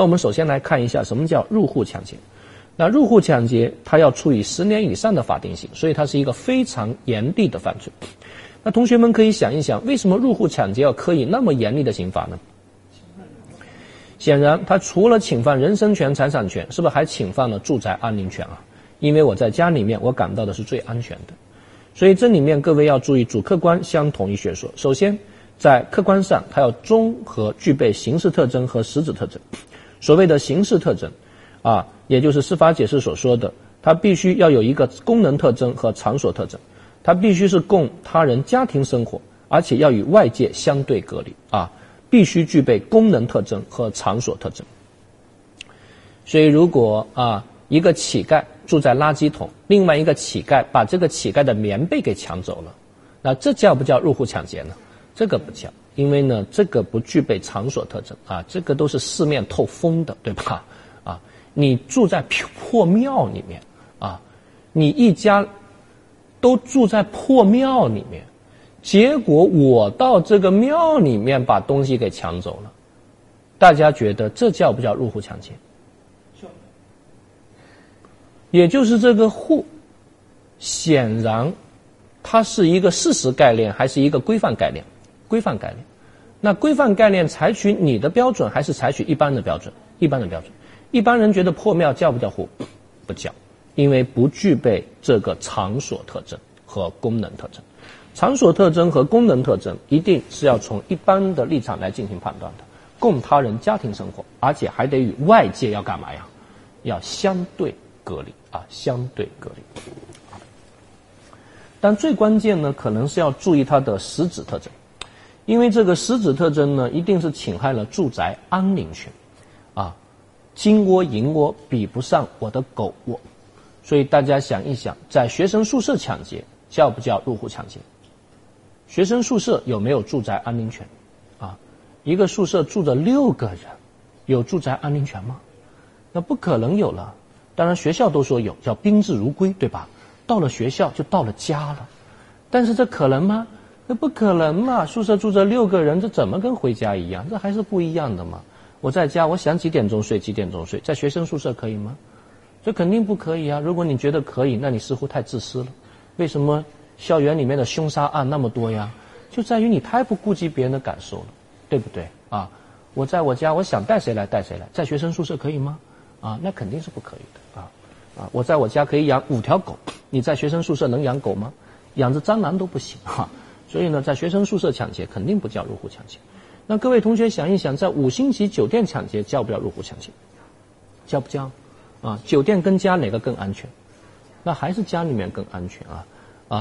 那我们首先来看一下什么叫入户抢劫。那入户抢劫，它要处以10年以上的法定刑，所以它是一个非常严厉的犯罪。那同学们可以想一想，为什么入户抢劫要科以那么严厉的刑罚呢？显然，他除了侵犯人身权、财产权，是不是还侵犯了住宅安宁权啊？因为我在家里面，我感到的是最安全的。所以这里面各位要注意主客观相统一学说。首先，在客观上，它要综合具备形式特征和实质特征。所谓的形式特征，也就是司法解释所说的，它必须要有一个功能特征和场所特征，它必须是供他人家庭生活，而且要与外界相对隔离啊。必须具备功能特征和场所特征。所以如果一个乞丐住在垃圾桶，另外一个乞丐把这个乞丐的棉被给抢走了，那这叫不叫入户抢劫呢？这个不叫，因为呢这个不具备场所特征啊，这个都是四面透风的，对吧？你住在破庙里面你一家都住在破庙里面，结果我到这个庙里面把东西给抢走了，大家觉得这叫不叫入户抢劫？也就是这个户，显然它是一个事实概念还是一个规范概念？规范概念。那规范概念采取你的标准还是采取一般的标准？一般的标准。一般人觉得破庙叫不叫户？不叫，因为不具备这个场所特征和功能特征。场所特征和功能特征一定是要从一般的立场来进行判断的，供他人家庭生活，而且还得与外界要干嘛呀？要相对隔离啊，相对隔离。但最关键呢，可能是要注意它的实质特征，因为这个实质特征呢，一定是侵害了住宅安宁权啊。金窝银窝比不上我的狗窝，所以大家想一想，在学生宿舍抢劫叫不叫入户抢劫？学生宿舍有没有住宅安宁权？一个宿舍住着6个人，有住宅安宁权吗？那不可能有了。当然学校都说有，叫宾至如归，对吧？到了学校就到了家了，但是这可能吗？那不可能嘛！宿舍住着6个人，这怎么跟回家一样？这还是不一样的嘛！我在家，我想几点钟睡几点钟睡，在学生宿舍可以吗？这肯定不可以啊！如果你觉得可以，那你似乎太自私了。为什么校园里面的凶杀案那么多呀？就在于你太不顾及别人的感受了，对不对啊？我在我家，我想带谁来带谁来，在学生宿舍可以吗？那肯定是不可以的我在我家可以养5条狗，你在学生宿舍能养狗吗？养着蟑螂都不行所以呢，在学生宿舍抢劫肯定不叫入户抢劫。那各位同学想一想，在5星级酒店抢劫叫不叫入户抢劫？叫不叫啊？酒店跟家哪个更安全？那还是家里面更安全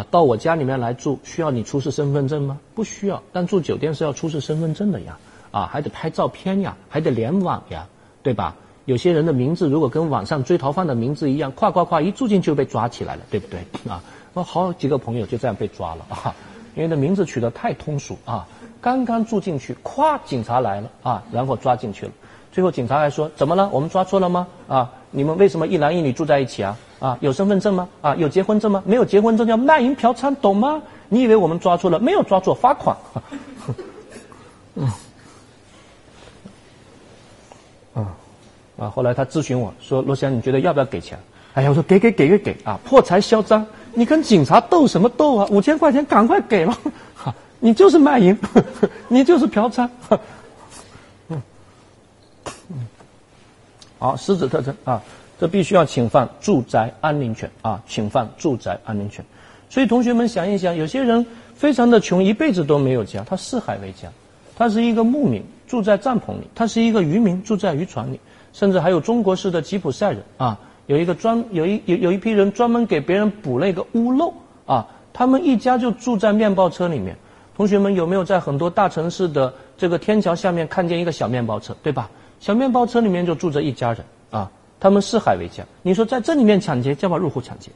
到我家里面来住，需要你出示身份证吗？不需要，但住酒店是要出示身份证的呀，还得拍照片呀，还得联网呀，对吧？有些人的名字如果跟网上追逃犯的名字一样，一住进就被抓起来了，对不对？我好几个朋友就这样被抓了因为的名字取得太通俗刚刚住进去，警察来了然后抓进去了，最后警察还说怎么了？我们抓错了吗？你们为什么一男一女住在一起啊？有身份证吗？有结婚证吗？没有结婚证叫卖淫嫖娼，懂吗？你以为我们抓错了？没有抓错，罚款。后来他咨询我说：“罗翔，你觉得要不要给钱？”哎呀，我说给破财嚣张，你跟警察斗什么斗啊？5000块钱赶快给了，你就是卖淫，你就是嫖娼。好，实质特征这必须要侵犯住宅安宁权侵犯住宅安宁权。所以同学们想一想，有些人非常的穷，一辈子都没有家，他四海为家，他是一个牧民住在帐篷里，他是一个渔民住在渔船里，甚至还有中国式的吉普赛人有一批人专门给别人补了一个屋漏他们一家就住在面包车里面。同学们有没有在很多大城市的这个天桥下面看见一个小面包车，对吧？小面包车里面就住着一家人他们四海为家，你说在这里面抢劫叫不叫入户抢劫？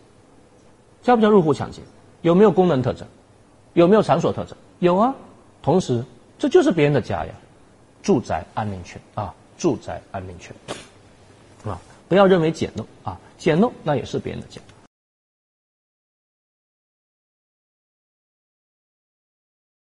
叫不叫入户抢劫？有没有功能特征？有没有场所特征？有啊。同时这就是别人的家呀，住宅安宁权住宅安宁权不要认为简陋简陋那也是别人的家。